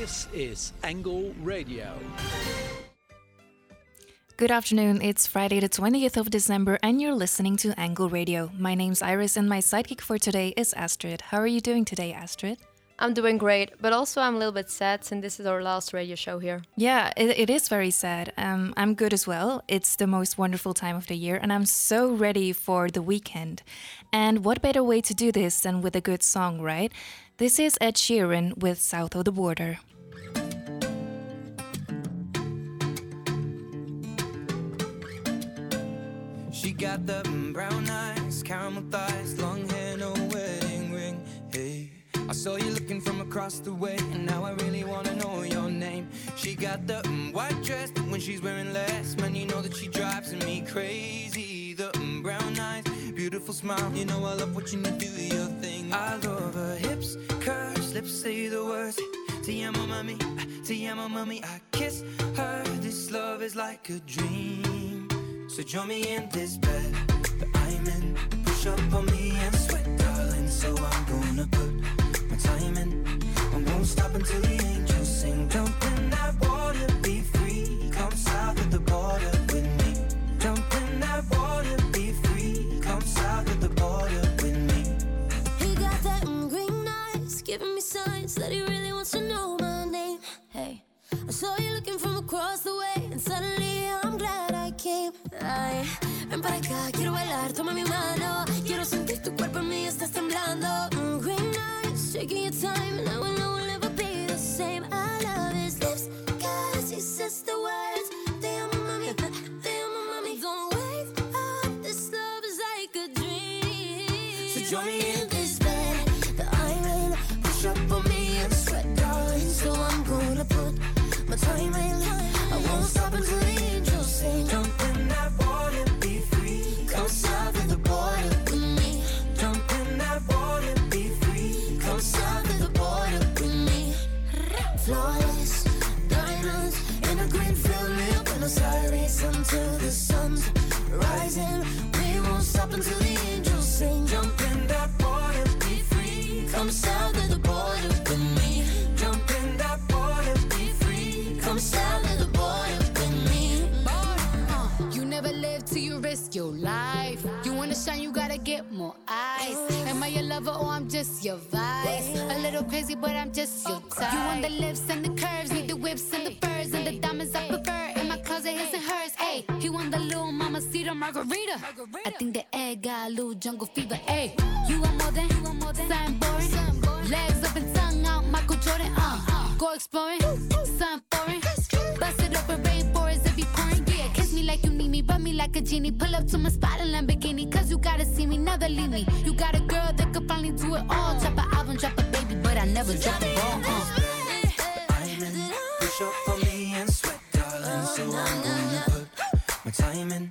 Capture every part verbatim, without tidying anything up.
This is Angle Radio. Good afternoon, it's Friday the twentieth of December and you're listening to Angle Radio. My name's Iris and my sidekick for today is Astrid. How are you doing today, Astrid? I'm doing great, but also I'm a little bit sad since this is our last radio show here. Yeah, it, it is very sad. Um, I'm good as well. It's the most wonderful time of the year and I'm so ready for the weekend. And what better way to do this than with a good song, right? This is Ed Sheeran with South of the Border. She got the brown eyes, caramel thighs, long hair, no wedding ring. Hey, I saw you looking from across the way, and now I really wanna know your name. She got the white dress, but when she's wearing less, man, you know that she drives me crazy. The brown eyes, beautiful smile, you know I love watching you do your thing. I love her hips, curves, lips say the words. Te amo, mommy, te amo, mommy. I kiss her, this love is like a dream. So join me in this bed that I'm in. Push up on me and sweat, darling. So I'm gonna put my time in. I won't stop until the angels sing. Jump in that water, be free. Come south of the border with me. Jump in that water, be free. Come south of the border with me. He got that green eyes, giving me signs that he really wants to know my name. Hey, I saw you looking from across the way, and suddenly I'm glad. Ay, ven para acá, quiero bailar, toma mi mano. Quiero sentir tu cuerpo en mí, estás temblando. mm, Green eyes, taking your time. Now I know we'll never be the same. I love his lips, cause he says the words. Te amo, mami, te amo, mami. Don't wake up, this love is like a dream. So join me in this bed that I'm in. Push up on me and sweat, darling. So I'm gonna put my time in. I won't stop until the angels sing. Until the sun's rising, we won't stop until the angels sing. Jump in that water, be free. Come south of the border with me. Jump in that water, be free. Come south of the border with me. Uh, you never live till you risk your life. You wanna shine, you gotta get more eyes. Am I your lover or I'm just your vice? A little crazy, but I'm just your type. You want the lips and the curves, need the whips and the furs and the diamonds I prefer. His and hers, ayy. He won the little mama cedar margarita. margarita. I think the egg got a little jungle fever, ayy. You are more than, you are more than, something boring. Something boring. Legs up and tongue out, Michael Jordan, uh. uh. Go exploring, something foreign. Bust it open, rainforest if you pouring, yeah. Kiss me like you need me, rub me like a genie. Pull up to my spot in Lamborghini, cause you gotta see me, never leave me. You got a girl that could finally do it all. Drop an album, drop a baby, but I never drop the ball, uh. I'm in, push up for me and sweat. So I'm gonna put my time in.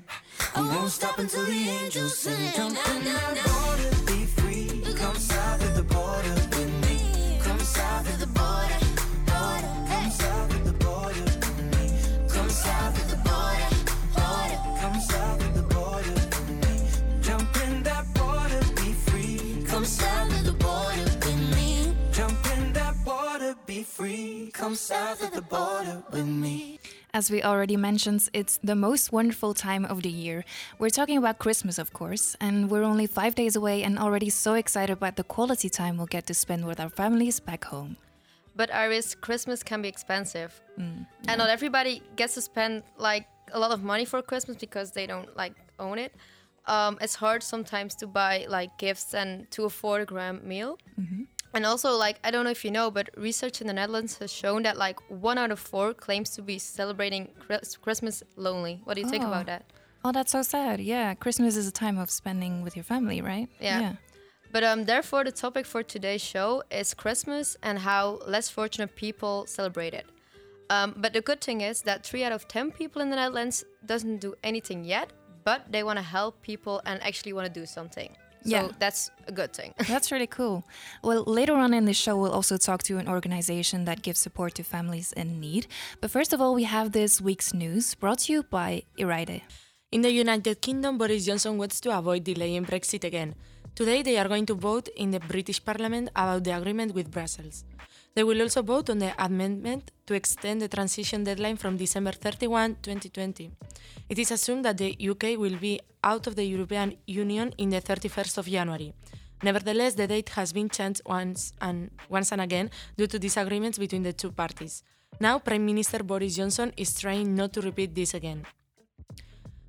I won't stop until the angels sing. Jump in that water, be free. Come south of the border with me. Come south of the border, border. Come south of the border with me. Come south of the border, border. Come south of the border with me. Jump in that water, be free. Come south of the border with me. Jump in that water, be free. Come south of the border with me. As we already mentioned, it's the most wonderful time of the year. We're talking about Christmas, of course, and we're only five days away and already so excited about the quality time we'll get to spend with our families back home. But Iris, Christmas can be expensive. Mm, yeah. And not everybody gets to spend like a lot of money for Christmas because they don't like own it. Um, it's hard sometimes to buy like gifts and to afford a grand meal. Mm-hmm. And also, like, I don't know if you know, but research in the Netherlands has shown that, like, one out of four claims to be celebrating Christmas lonely. What do you oh. think about that? Oh, that's so sad. Yeah, Christmas is a time of spending with your family, right? Yeah. yeah. But um, therefore, the topic for today's show is Christmas and how less fortunate people celebrate it. Um, but the good thing is that three out of ten people in the Netherlands doesn't do anything yet, but they want to help people and actually want to do something. So yeah. That's a good thing. That's really cool. Well, later on in the show, we'll also talk to an organization that gives support to families in need. But first of all, we have this week's news brought to you by Iraide. In the United Kingdom, Boris Johnson wants to avoid delaying Brexit again. Today, they are going to vote in the British Parliament about the agreement with Brussels. They will also vote on the amendment to extend the transition deadline from December thirty-first, twenty twenty. It is assumed that the U K will be out of the European Union in the thirty-first of January. Nevertheless, the date has been changed once and once and again due to disagreements between the two parties. Now, Prime Minister Boris Johnson is trying not to repeat this again.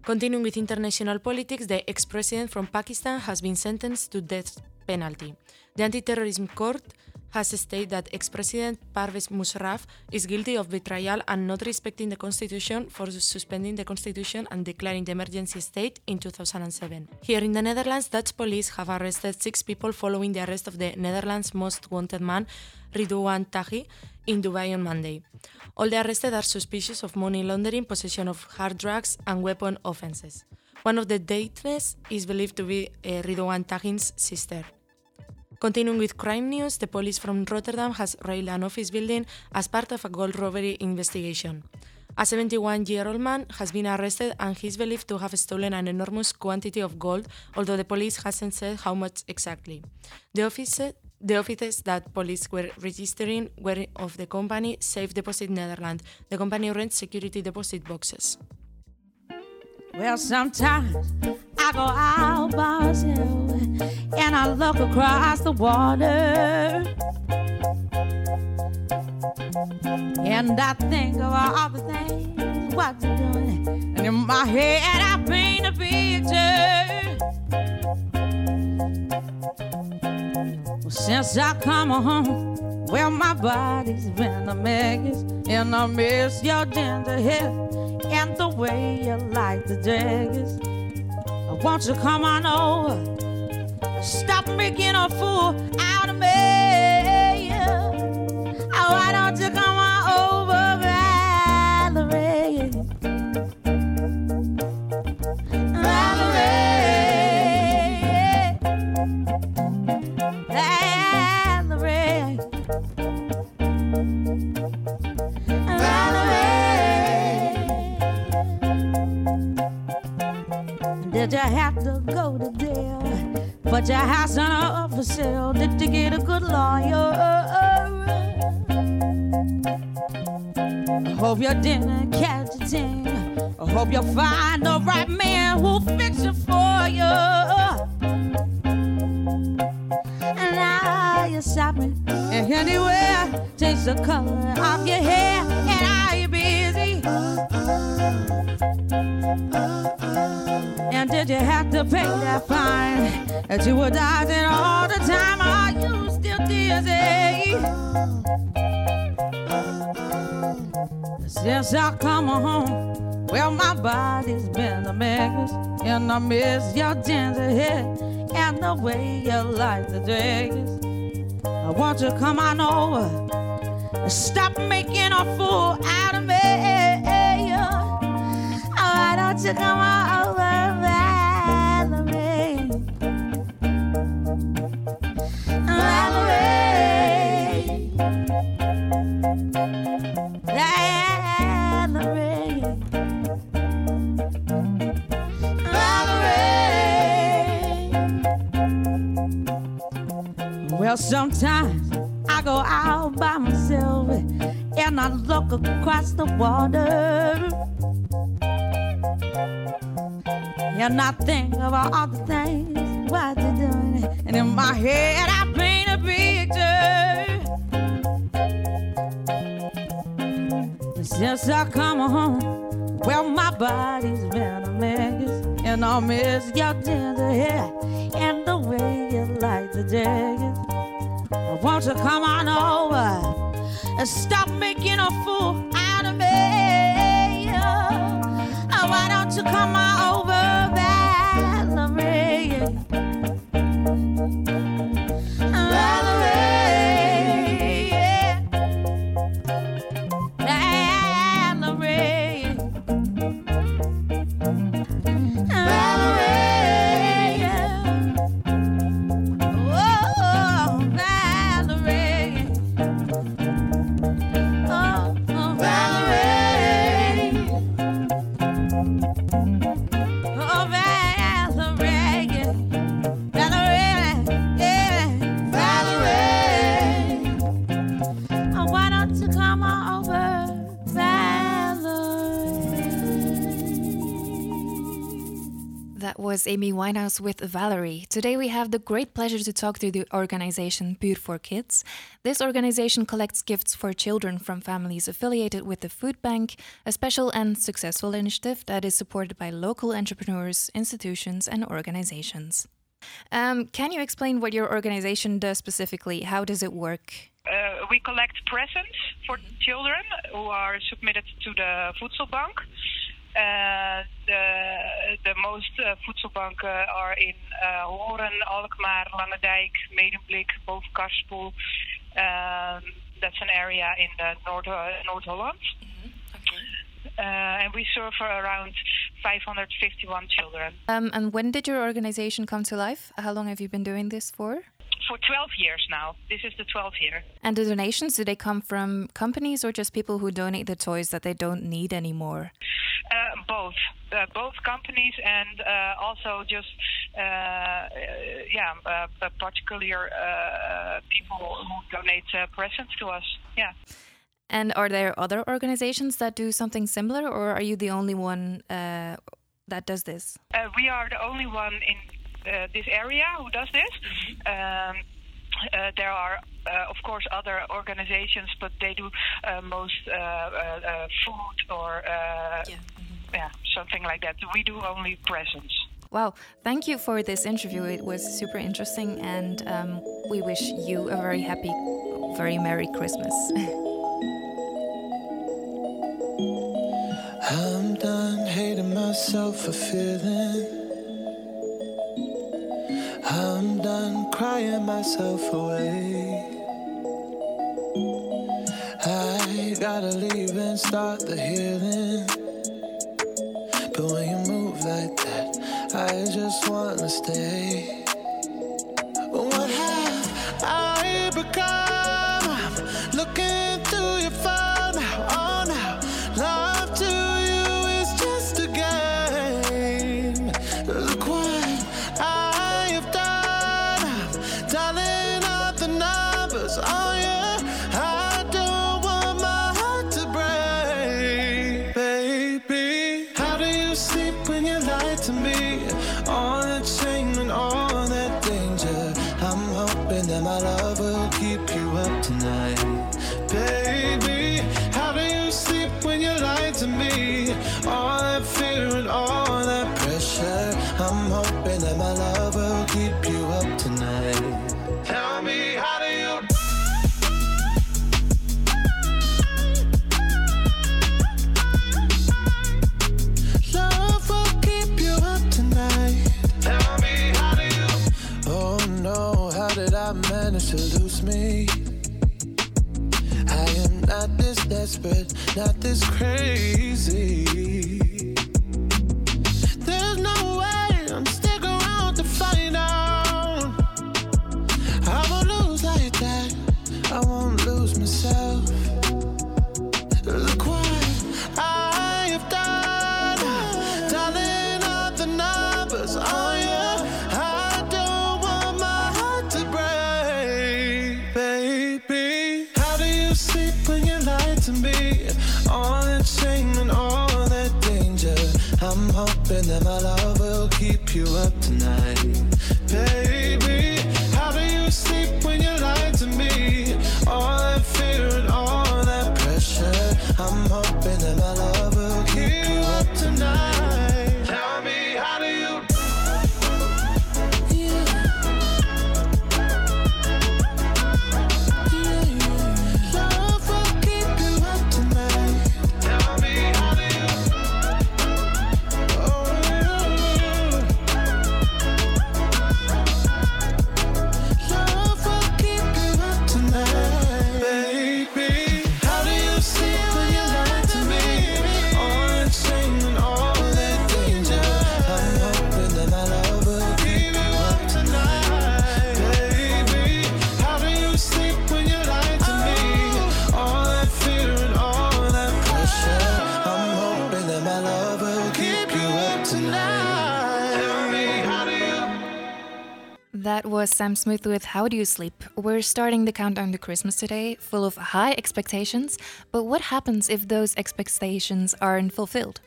Continuing with international politics, the ex-president from Pakistan has been sentenced to death penalty. The anti-terrorism court has stated that ex-president Pervez Musharraf is guilty of betrayal and not respecting the constitution for suspending the constitution and declaring the emergency state in two thousand seven. Here in the Netherlands, Dutch police have arrested six people following the arrest of the Netherlands' most wanted man, Ridouan Taghi, in Dubai on Monday. All the arrested are suspicious of money laundering, possession of hard drugs and weapon offences. One of the detained is believed to be uh, Ridouan Taghi's sister. Continuing with crime news, the police from Rotterdam has raided an office building as part of a gold robbery investigation. A seventy-one-year-old man has been arrested and he is believed to have stolen an enormous quantity of gold, although the police hasn't said how much exactly. The office, the offices that police were registering were of the company Safe Deposit Netherlands. The company rents security deposit boxes. Well, sometimes I go out by myself and I look across the water and I think of all the things what you're doing, and in my head I paint a picture. Well, since I come home, well, my body's been a mess, and I miss your gender hair and the way you like the daggers. Won't you come on over? Stop making a fool out of me. Oh, why don't you come on over, Valerie? Valerie, Valerie, Valerie. Valerie. Did you have to go to jail? Put your house on up for sale. Did you get a good lawyer? I hope you didn't catch a thing. I hope you'll find the right man who'll fix it for you. And now you're shopping and anywhere. Takes the color off your hair. And are you busy? And did you have to pay that fine that you were dodging all the time? Are you still dizzy? Since I come home, well, my body's been a mess, and I miss your ginger hair and the way you like the daggers. I want you to come on over and stop making a fool out of me. Why don't you come on over? Well, sometimes I go out by myself and I look across the water and I think about all the things what you're doing, and in my head I paint a picture. Since I come home, well, my body's been a mess, and I miss your tender hair and the way you like the daggers. Won't you come on over and stop making a fool out of me? Oh, why don't you come on over, Valerie? Valerie, yeah. Valerie, Valerie. Valerie. was Amy Winehouse with Valerie. Today we have the great pleasure to talk to the organization Puur for Kids. This organization collects gifts for children from families affiliated with the food bank, a special and successful initiative that is supported by local entrepreneurs, institutions and organizations. Um, can you explain what your organization does specifically? How does it work? Uh, we collect presents for children who are submitted to the voedselbank. Uh, the, the most uh, voedselbanken are in uh, Hoorn, Alkmaar, Langendijk, Medemblik, Bovenkarspel. Um, that's an area in the North, uh, North Holland. Mm-hmm. Okay. Uh, and we serve for around five hundred fifty-one children. Um, and when did your organization come to life? How long have you been doing this for? For twelve years now. This is the twelfth year. And the donations, do they come from companies or just people who donate the toys that they don't need anymore? Uh, both. Uh, both companies and uh, also just, uh, uh, yeah, uh, particular uh, people who donate uh, presents to us. Yeah. And are there other organizations that do something similar, or are you the only one uh, that does this? Uh, we are the only one in Uh, this area who does this. Um, uh, there are, uh, of course, other organizations, but they do uh, most uh, uh, uh, food or uh, yeah. Mm-hmm. yeah, something like that. We do only presents. Wow, thank you for this interview. It was super interesting, and um, we wish you a very happy, very Merry Christmas. I'm done hating myself for feeling. I'm done crying myself away. I gotta leave and start the healing. But when you move like that, I just wanna stay. What have I become? I'm looking through your phone now, oh now. Love to you is just a game. Look what I oh yeah, I don't want my heart to break, baby. How do you sleep when you lie to me? All that shame and all that danger. I'm hoping that my love will keep you up tonight, baby. How do you sleep when you lie to me? All that fear and all that pressure. I'm hoping that my love will keep you up tonight. Tell me how do you managed to lose me. I am not this desperate, not this crazy. There's no way I'm sticking around to find out. I won't lose like that. I won't lose myself. Look what I have done, dialing up the numbers on you. I'm hoping that my love will keep you up tonight, baby. How do you sleep when you lie to me? All that fear and all that pressure. I'm hoping that my love will keep you up tonight. Tell me how do you That was Sam Smith with How Do You Sleep. We're starting the countdown to Christmas today, full of high expectations. But what happens if those expectations aren't fulfilled?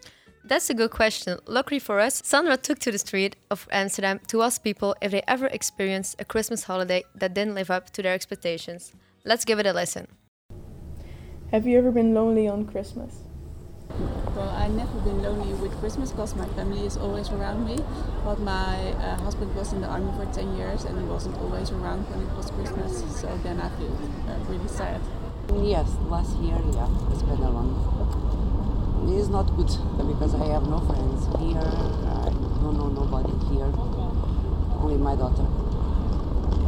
That's a good question. Luckily for us, Sandra took to the street of Amsterdam to ask people if they ever experienced a Christmas holiday that didn't live up to their expectations. Let's give it a listen. Have you ever been lonely on Christmas? Well, I've never been lonely with Christmas because my family is always around me. But my uh, husband was in the army for ten years and he wasn't always around when it was Christmas. So then I feel uh, really sad. Yes, last year, yeah, it's been a long. It's not good because I have no friends here. I don't know nobody here. Only my daughter.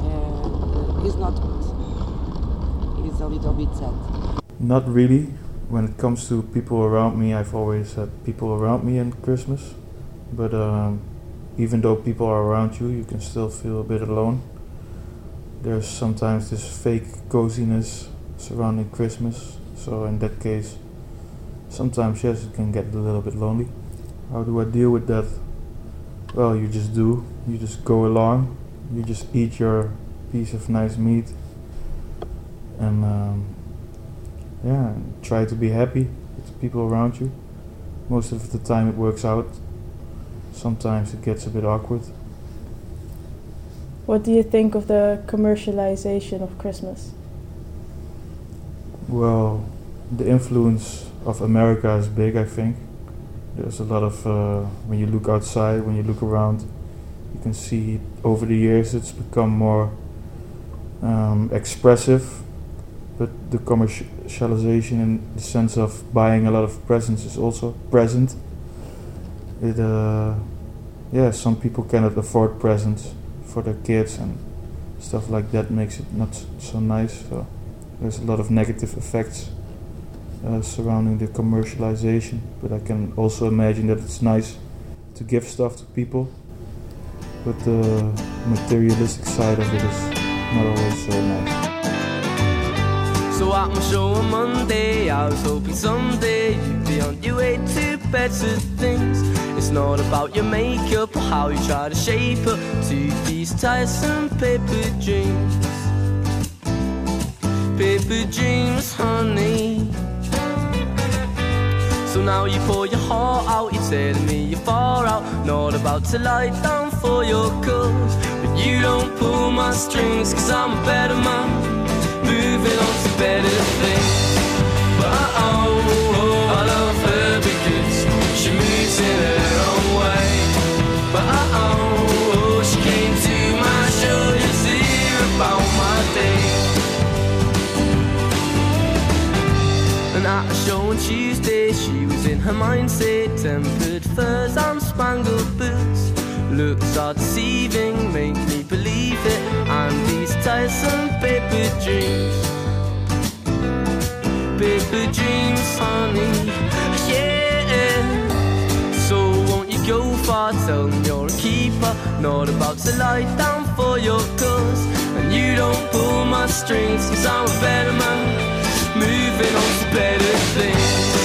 And it's not good. It's a little bit sad. Not really. When it comes to people around me, I've always had people around me in Christmas. But um, even though people are around you, you can still feel a bit alone. There's sometimes this fake coziness surrounding Christmas. So in that case, sometimes, yes, it can get a little bit lonely. How do I deal with that? Well, you just do. You just go along. You just eat your piece of nice meat. And... Um, Yeah, try to be happy with the people around you. Most of the time it works out. Sometimes it gets a bit awkward. What do you think of the commercialization of Christmas? Well, the influence of America is big, I think. There's a lot of, uh, when you look outside, when you look around, you can see over the years it's become more um, expressive. But the commercialization in the sense of buying a lot of presents is also present. It, uh, yeah, some people cannot afford presents for their kids and stuff like that makes it not so nice. So there's a lot of negative effects uh, surrounding the commercialization. But I can also imagine that it's nice to give stuff to people. But the materialistic side of it is not always so nice. So at my show on Monday, I was hoping someday you'd be on your way to better things. It's not about your makeup or how you try to shape up to these tiresome paper dreams. Paper dreams, honey. So now you pour your heart out, you're telling me you're far out. Not about to lie down for your cause. But you don't pull my strings, cause I'm a better man. Moving on to better things. But uh oh, oh, I love her because she moves in her own way. But uh oh, oh, she came to my show to hear about my day. And at a show on Tuesday, she was in her mindset. Tempered furs and spangled boots. Looks are deceiving, make me believe it. And these tiresome paper dreams, paper dreams, honey, yeah. So won't you go far, tell them you're a keeper. Not about to lie down for your cause. And you don't pull my strings, cause I'm a better man. Moving on to better things.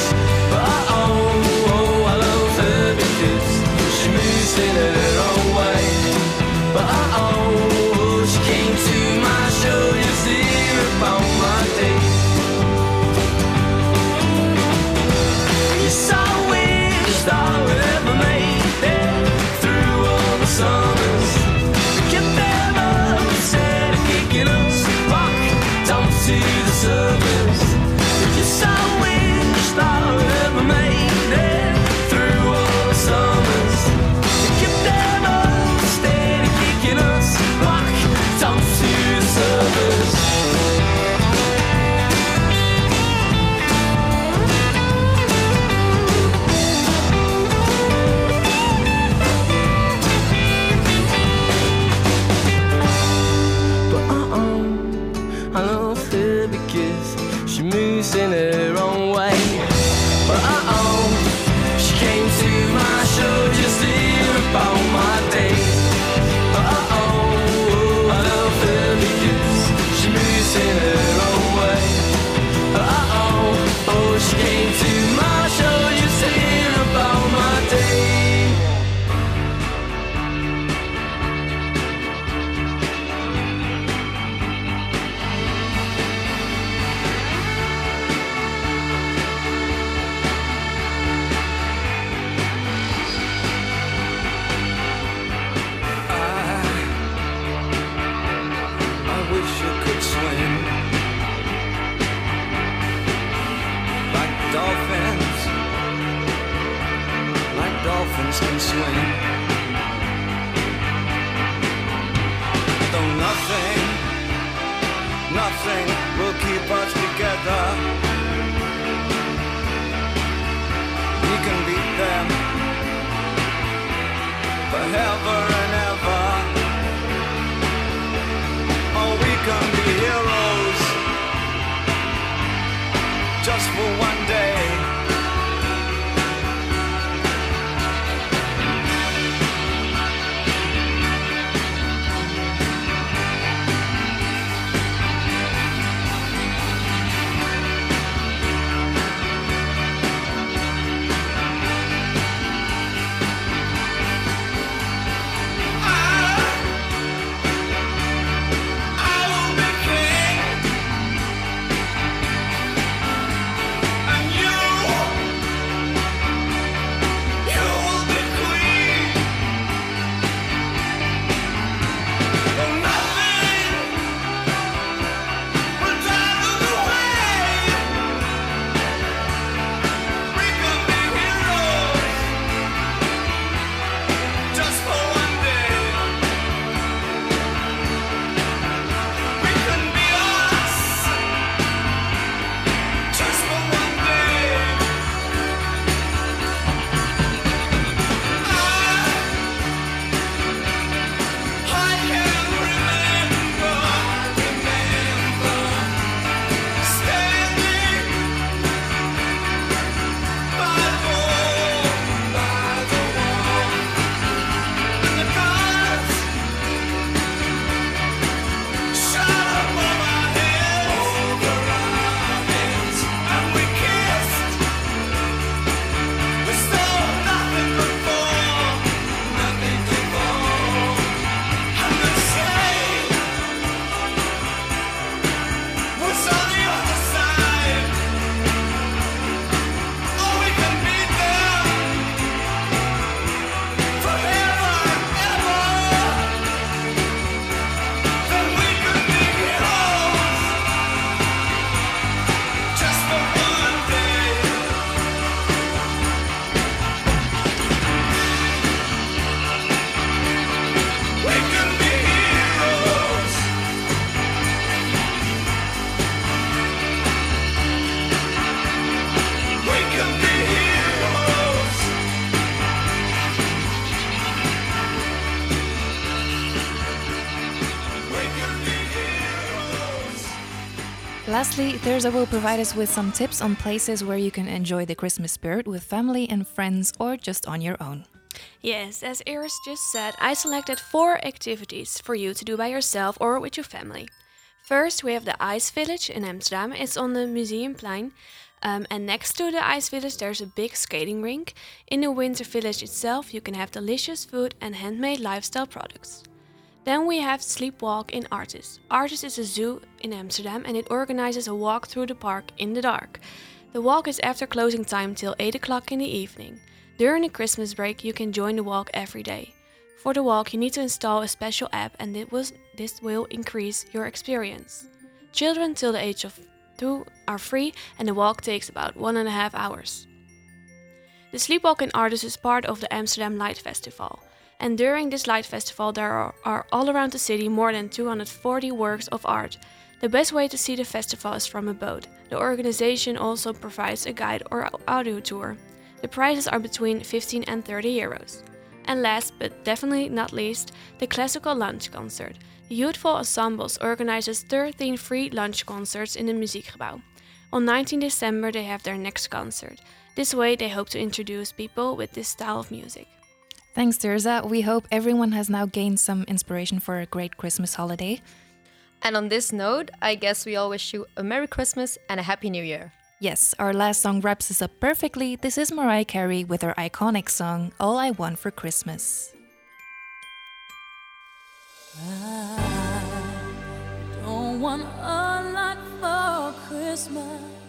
But oh, oh, I love her because she moves in her own way. But uh oh, she came to my show to hear about my day. You're so weird, just I would ever make it through all the summers. We kept them up instead of kicking us. Walk down to the surface. You're so weird, just I would ever make it through all the summers. will keep us together. We can beat them forever and ever. Oh, we can be heroes just for one day. Lastly, Terza will provide us with some tips on places where you can enjoy the Christmas spirit with family and friends or just on your own. Yes, as Iris just said, I selected four activities for you to do by yourself or with your family. First, we have the Ice Village in Amsterdam. It's on the Museumplein. Um, and next to the Ice Village, there's a big skating rink. In the winter village itself, you can have delicious food and handmade lifestyle products. Then we have Sleepwalk in Artis. Artis is a zoo in Amsterdam and it organizes a walk through the park in the dark. The walk is after closing time till eight o'clock in the evening. During the Christmas break you can join the walk every day. For the walk you need to install a special app and it was, this will increase your experience. Children till the age of two are free and the walk takes about one and a half hours. The Sleepwalk in Artis is part of the Amsterdam Light Festival. And during this light festival, there are, are all around the city more than two hundred forty works of art. The best way to see the festival is from a boat. The organization also provides a guide or audio tour. The prices are between fifteen and thirty euros. And last, but definitely not least, the classical lunch concert. The Youthful Ensembles organizes thirteen free lunch concerts in the Muziekgebouw. On nineteenth December, they have their next concert. This way, they hope to introduce people with this style of music. Thanks, Terza. We hope everyone has now gained some inspiration for a great Christmas holiday. And on this note, I guess we all wish you a Merry Christmas and a Happy New Year. Yes, our last song wraps us up perfectly. This is Mariah Carey with her iconic song, All I Want for Christmas. I don't want a lot for Christmas.